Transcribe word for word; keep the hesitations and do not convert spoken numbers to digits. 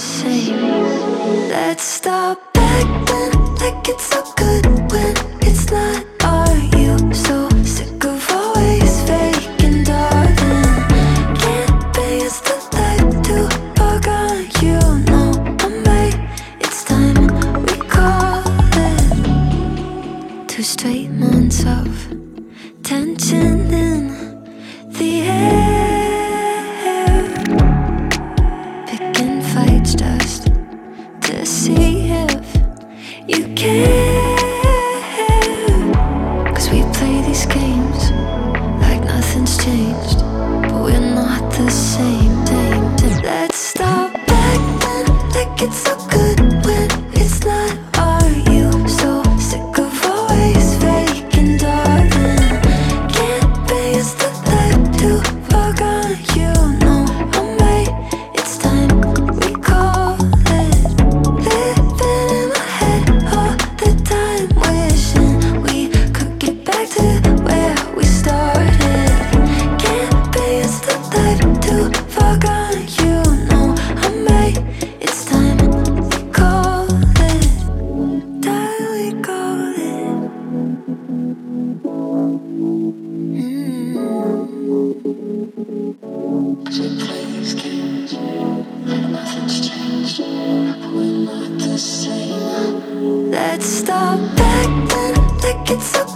same. Let's stop acting like it's so good when it's not. Are you so sick of always faking, darling? Can't be as the light to bug on you. No, I'm right, it's time we call it. Two straight months of tension in the air. Let's stop acting like it's okay.